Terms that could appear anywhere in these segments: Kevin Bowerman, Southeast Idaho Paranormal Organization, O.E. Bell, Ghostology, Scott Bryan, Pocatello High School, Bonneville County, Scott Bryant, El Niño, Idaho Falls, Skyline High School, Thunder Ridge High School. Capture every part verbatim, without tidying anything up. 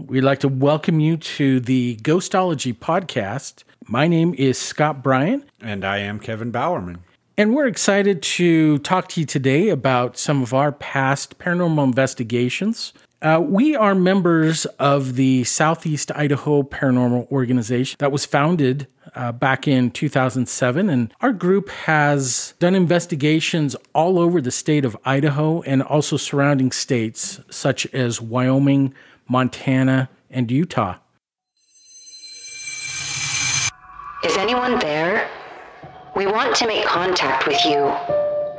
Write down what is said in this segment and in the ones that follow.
We'd like to welcome you to the Ghostology podcast. My name is Scott Bryant. And I am Kevin Bowerman. And we're excited to talk to you today about some of our past paranormal investigations. Uh, we are members of the Southeast Idaho Paranormal Organization that was founded uh, back in two thousand seven, and our group has done investigations all over the state of Idaho and also surrounding states such as Wyoming, Montana, and Utah. Is anyone there? We want to make contact with you.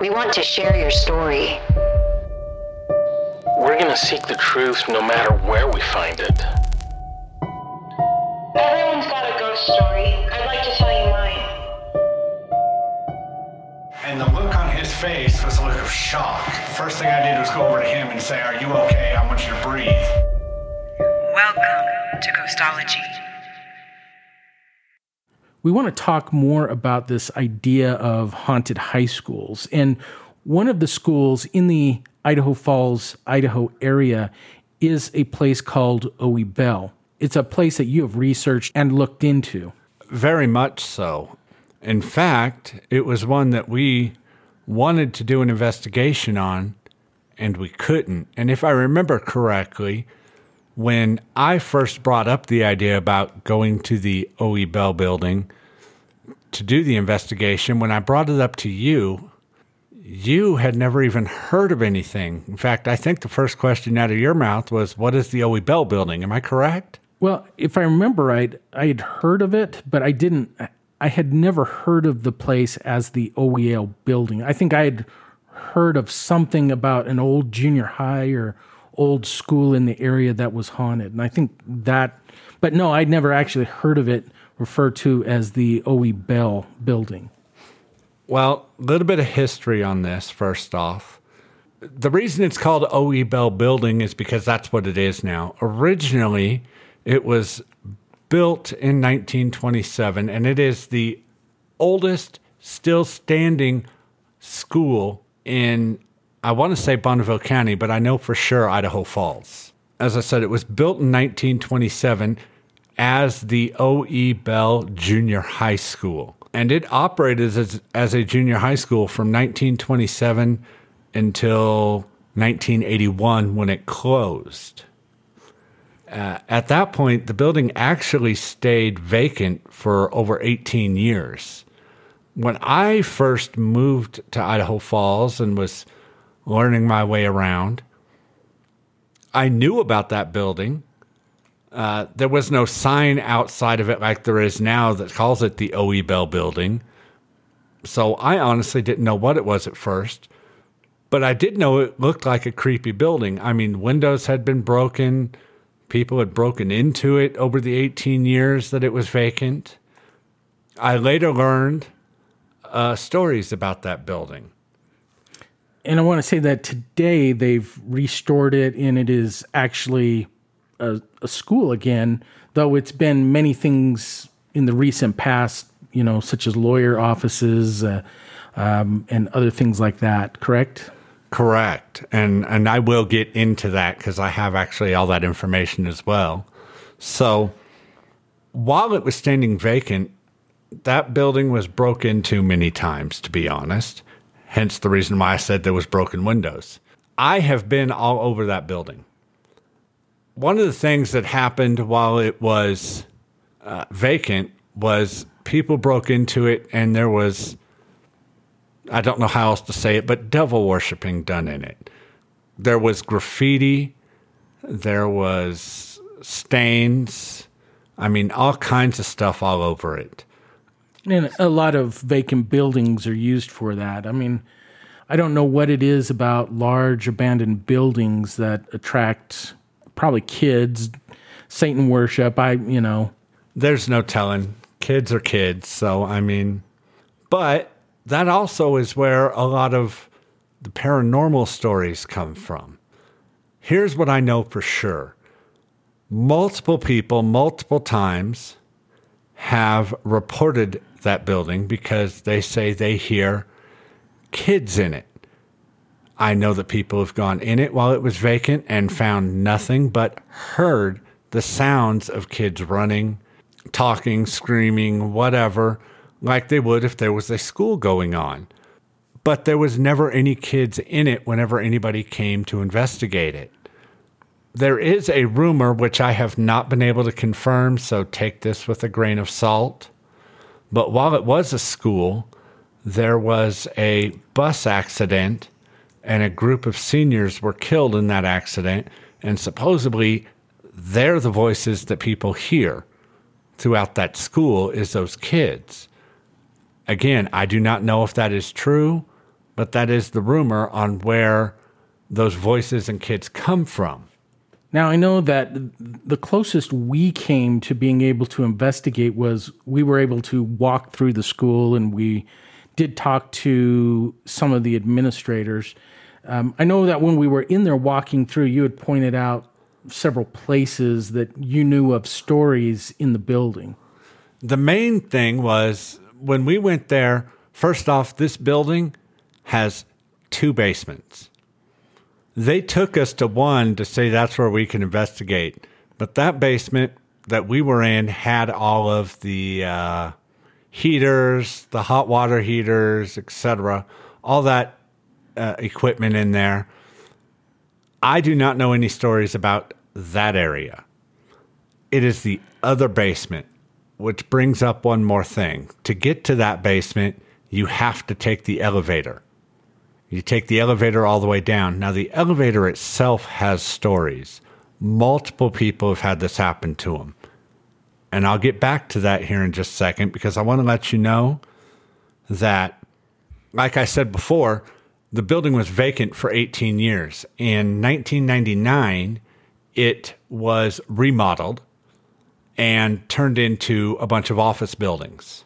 We want to share your story. We're going to seek the truth no matter where we find it. Everyone's got a ghost story. I'd like to tell you mine. And the look on his face was a look of shock. First thing I did was go over to him and say, "Are you okay? I want you to breathe." Welcome to Ghostology. We want to talk more about this idea of haunted high schools. And one of the schools in the Idaho Falls, Idaho area is a place called O E. Bell. It's a place that you have researched and looked into. Very much so. In fact, it was one that we wanted to do an investigation on, and we couldn't. And if I remember correctly, when I first brought up the idea about going to the O E. Bell building to do the investigation, when I brought it up to you, you had never even heard of anything. In fact, I think the first question out of your mouth was, what is the O E. Bell building? Am I correct? Well, if I remember right, I had heard of it, but I didn't. I had never heard of the place as the O E L building. I think I had heard of something about an old junior high or old school in the area that was haunted. And I think that, but no, I'd never actually heard of it referred to as the O E. Bell building. Well, a little bit of history on this, first off. The reason it's called O E. Bell Building is because that's what it is now. Originally, it was built in nineteen twenty-seven, and it is the oldest still standing school in, I want to say Bonneville County, but I know for sure Idaho Falls. As I said, it was built in nineteen twenty-seven as the O E. Bell Junior High School. And it operated as, as a junior high school from nineteen twenty-seven until nineteen eighty-one when it closed. Uh, at that point, the building actually stayed vacant for over eighteen years. When I first moved to Idaho Falls and was learning my way around, I knew about that building. Uh, there was no sign outside of it like there is now that calls it the O E. Bell building. So I honestly didn't know what it was at first. But I did know it looked like a creepy building. I mean, windows had been broken. People had broken into it over the eighteen years that it was vacant. I later learned uh, stories about that building. And I want to say that today they've restored it, and it is actually A, a school again, though it's been many things in the recent past, you know, such as lawyer offices uh, um, and other things like that, correct? Correct. And, and I will get into that because I have actually all that information as well. So while it was standing vacant, that building was broken into many times, to be honest. Hence the reason why I said there was broken windows. I have been all over that building. One of the things that happened while it was uh, vacant was people broke into it, and there was, I don't know how else to say it, but devil worshiping done in it. There was graffiti. There was stains. I mean, all kinds of stuff all over it. And a lot of vacant buildings are used for that. I mean, I don't know what it is about large abandoned buildings that attract probably kids, Satan worship, I, you know. There's no telling. Kids are kids, so, I mean. But that also is where a lot of the paranormal stories come from. Here's what I know for sure. Multiple people, multiple times, have reported that building because they say they hear kids in it. I know that people have gone in it while it was vacant and found nothing but heard the sounds of kids running, talking, screaming, whatever, like they would if there was a school going on. But there was never any kids in it whenever anybody came to investigate it. There is a rumor, which I have not been able to confirm, so take this with a grain of salt. But while it was a school, there was a bus accident, and a group of seniors were killed in that accident, and supposedly they're the voices that people hear throughout that school is those kids. Again, I do not know if that is true, but that is the rumor on where those voices and kids come from. Now, I know that the closest we came to being able to investigate was we were able to walk through the school, and we did talk to some of the administrators. Um, I know that when we were in there walking through, you had pointed out several places that you knew of stories in the building. The main thing was when we went there, first off, this building has two basements. They took us to one to say that's where we can investigate. But that basement that we were in had all of the uh, heaters, the hot water heaters, et cetera, all that uh, equipment in there. I do not know any stories about that area. It is the other basement, which brings up one more thing. To get to that basement, you have to take the elevator. You take the elevator all the way down. Now, the elevator itself has stories. Multiple people have had this happen to them. And I'll get back to that here in just a second, because I want to let you know that, like I said before, the building was vacant for eighteen years. In nineteen ninety-nine, it was remodeled and turned into a bunch of office buildings.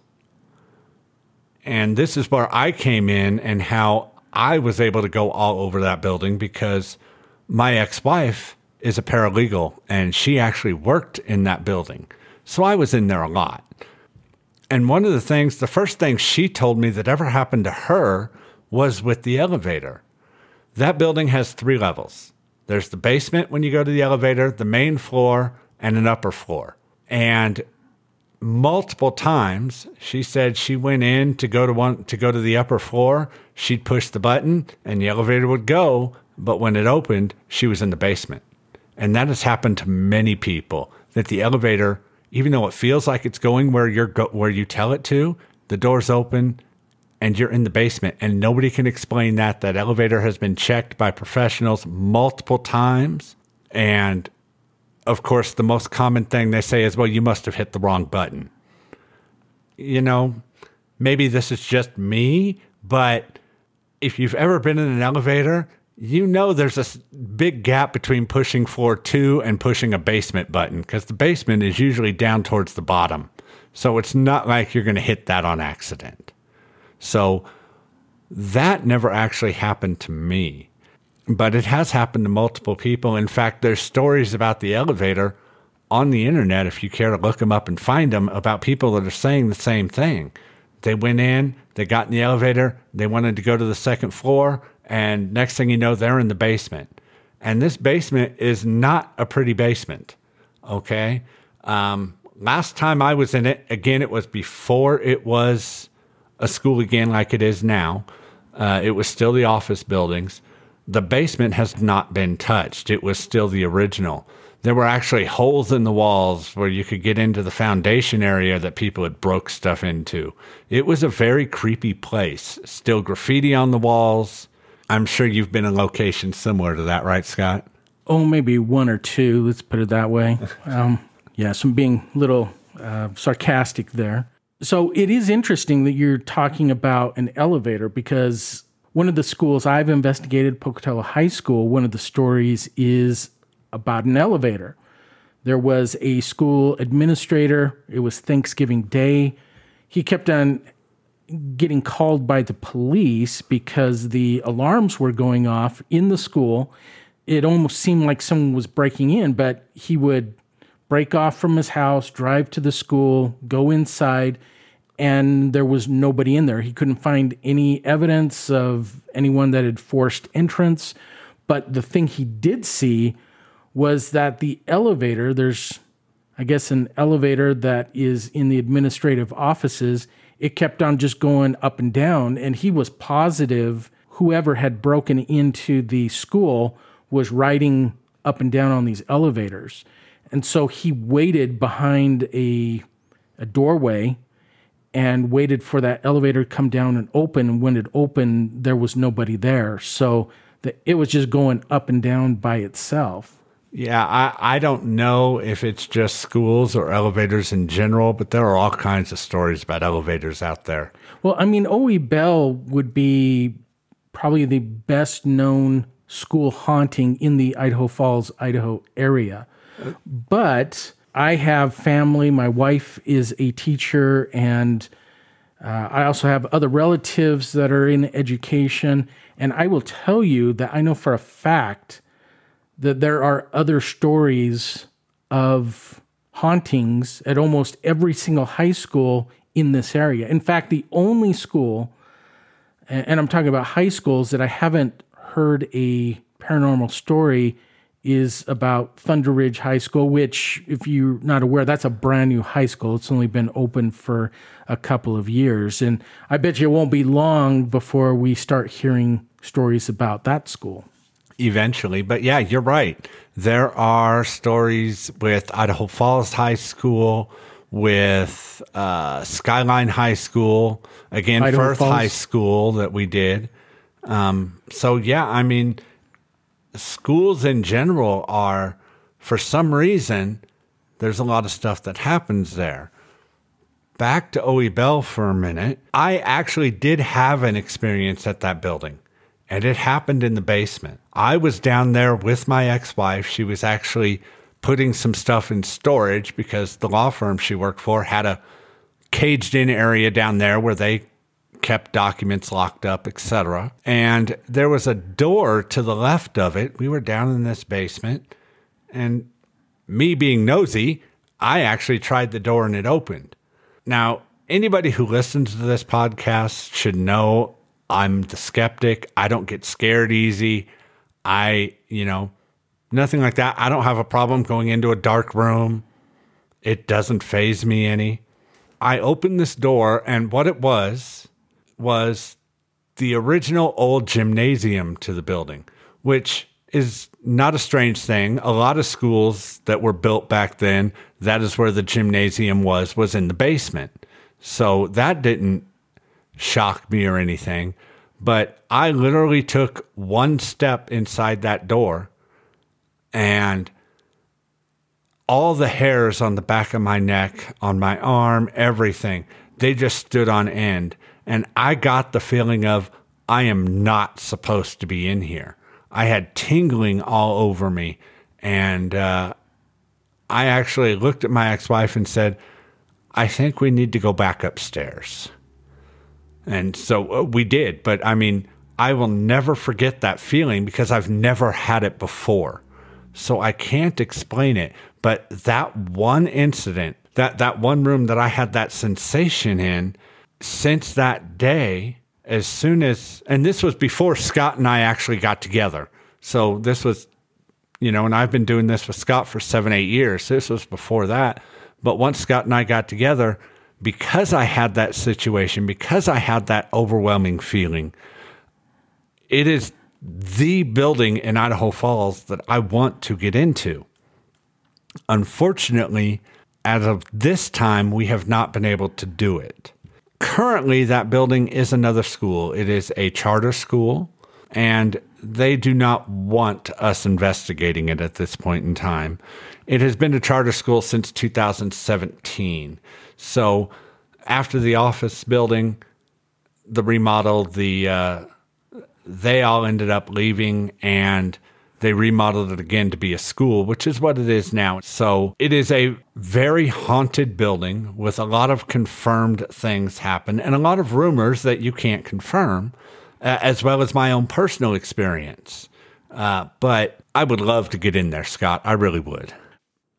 And this is where I came in and how I was able to go all over that building, because my ex-wife is a paralegal and she actually worked in that building. So I was in there a lot. And one of the things, the first thing she told me that ever happened to her was with the elevator. That building has three levels. There's the basement when you go to the elevator, the main floor, and an upper floor. And multiple times, she said she went in to go to one to go to the upper floor. She'd push the button and the elevator would go, but when it opened, she was in the basement. And that has happened to many people, that the elevator, even though it feels like it's going where you're go, where you tell it to, the door's open and you're in the basement, and nobody can explain that. That elevator has been checked by professionals multiple times, and of course, the most common thing they say is, well, you must have hit the wrong button. You know, maybe this is just me, but if you've ever been in an elevator, you know there's a big gap between pushing floor two and pushing a basement button, because the basement is usually down towards the bottom. So it's not like you're going to hit that on accident. So that never actually happened to me. But it has happened to multiple people. In fact, there's stories about the elevator on the internet, if you care to look them up and find them, about people that are saying the same thing. They went in, they got in the elevator, they wanted to go to the second floor, and next thing you know, they're in the basement. And this basement is not a pretty basement, okay? Um, last time I was in it, again, it was before it was a school again like it is now. Uh, it was still the office buildings. The basement has not been touched. It was still the original. There were actually holes in the walls where you could get into the foundation area that people had broke stuff into. It was a very creepy place. Still graffiti on the walls. I'm sure you've been in locations similar to that, right, Scott? Oh, maybe one or two. Let's put it that way. um, yeah, so I'm being a little uh, sarcastic there. So it is interesting that you're talking about an elevator, because one of the schools I've investigated, Pocatello High School, one of the stories is about an elevator. There was a school administrator. It was Thanksgiving Day. He kept on getting called by the police because the alarms were going off in the school. It almost seemed like someone was breaking in, but he would break off from his house, drive to the school, go inside, and there was nobody in there. He couldn't find any evidence of anyone that had forced entrance. But the thing he did see was that the elevator, there's, I guess, an elevator that is in the administrative offices. It kept on just going up and down, and he was positive whoever had broken into the school was riding up and down on these elevators. And so he waited behind a, a doorway and waited for that elevator to come down and open. And when it opened, there was nobody there. So the, it was just going up and down by itself. Yeah, I, I don't know if it's just schools or elevators in general, but there are all kinds of stories about elevators out there. Well, I mean, O E. Bell would be probably the best known school haunting in the Idaho Falls, Idaho area. But I have family. My wife is a teacher, and uh, I also have other relatives that are in education. And I will tell you that I know for a fact that there are other stories of hauntings at almost every single high school in this area. In fact, the only school, and I'm talking about high schools, that I haven't heard a paranormal story is about Thunder Ridge High School, which, if you're not aware, that's a brand new high school. It's only been open for a couple of years. And I bet you it won't be long before we start hearing stories about that school. Eventually. But yeah, you're right. There are stories with Idaho Falls High School, with uh, Skyline High School, again, Idaho Firth Falls High School that we did. Um, so yeah, I mean, schools in general are, for some reason, there's a lot of stuff that happens there. Back to O E. Bell for a minute. I actually did have an experience at that building, and it happened in the basement. I was down there with my ex-wife. She was actually putting some stuff in storage because the law firm she worked for had a caged-in area down there where they kept documents locked up, et cetera. And there was a door to the left of it. We were down in this basement, and me being nosy, I actually tried the door and it opened. Now, anybody who listens to this podcast should know I'm the skeptic. I don't get scared easy. I, you know, nothing like that. I don't have a problem going into a dark room. It doesn't faze me any. I opened this door, and what it was, was the original old gymnasium to the building, which is not a strange thing. A lot of schools that were built back then, that is where the gymnasium was, was in the basement. So that didn't shock me or anything. But I literally took one step inside that door, and all the hairs on the back of my neck, on my arm, everything, they just stood on end. And I got the feeling of, I am not supposed to be in here. I had tingling all over me. And uh, I actually looked at my ex-wife and said, I think we need to go back upstairs. And so we did. But I mean, I will never forget that feeling because I've never had it before. So I can't explain it. But that one incident, that, that one room that I had that sensation in, since that day, as soon as, and this was before Scott and I actually got together. So this was, you know, and I've been doing this with Scott for seven, eight years. This was before that. But once Scott and I got together, because I had that situation, because I had that overwhelming feeling, it is the building in Idaho Falls that I want to get into. Unfortunately, as of this time, we have not been able to do it. Currently, that building is another school. It is a charter school, and they do not want us investigating it at this point in time. It has been a charter school since two thousand seventeen. So after the office building, the remodel, the uh, they all ended up leaving, and they remodeled it again to be a school, which is what it is now. So it is a very haunted building with a lot of confirmed things happen and a lot of rumors that you can't confirm, uh, as well as my own personal experience. Uh, but I would love to get in there, Scott. I really would.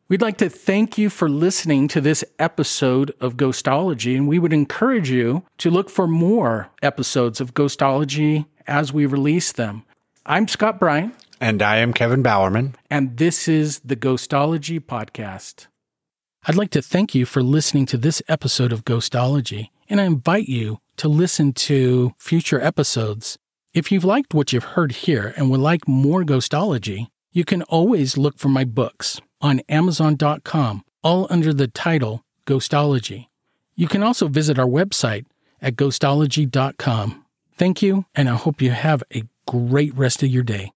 We'd like to thank you for listening to this episode of Ghostology, and we would encourage you to look for more episodes of Ghostology as we release them. I'm Scott Bryan. And I am Kevin Bowerman. And this is the Ghostology Podcast. I'd like to thank you for listening to this episode of Ghostology, and I invite you to listen to future episodes. If you've liked what you've heard here and would like more Ghostology, you can always look for my books on Amazon dot com, all under the title Ghostology. You can also visit our website at Ghostology dot com. Thank you, and I hope you have a great rest of your day.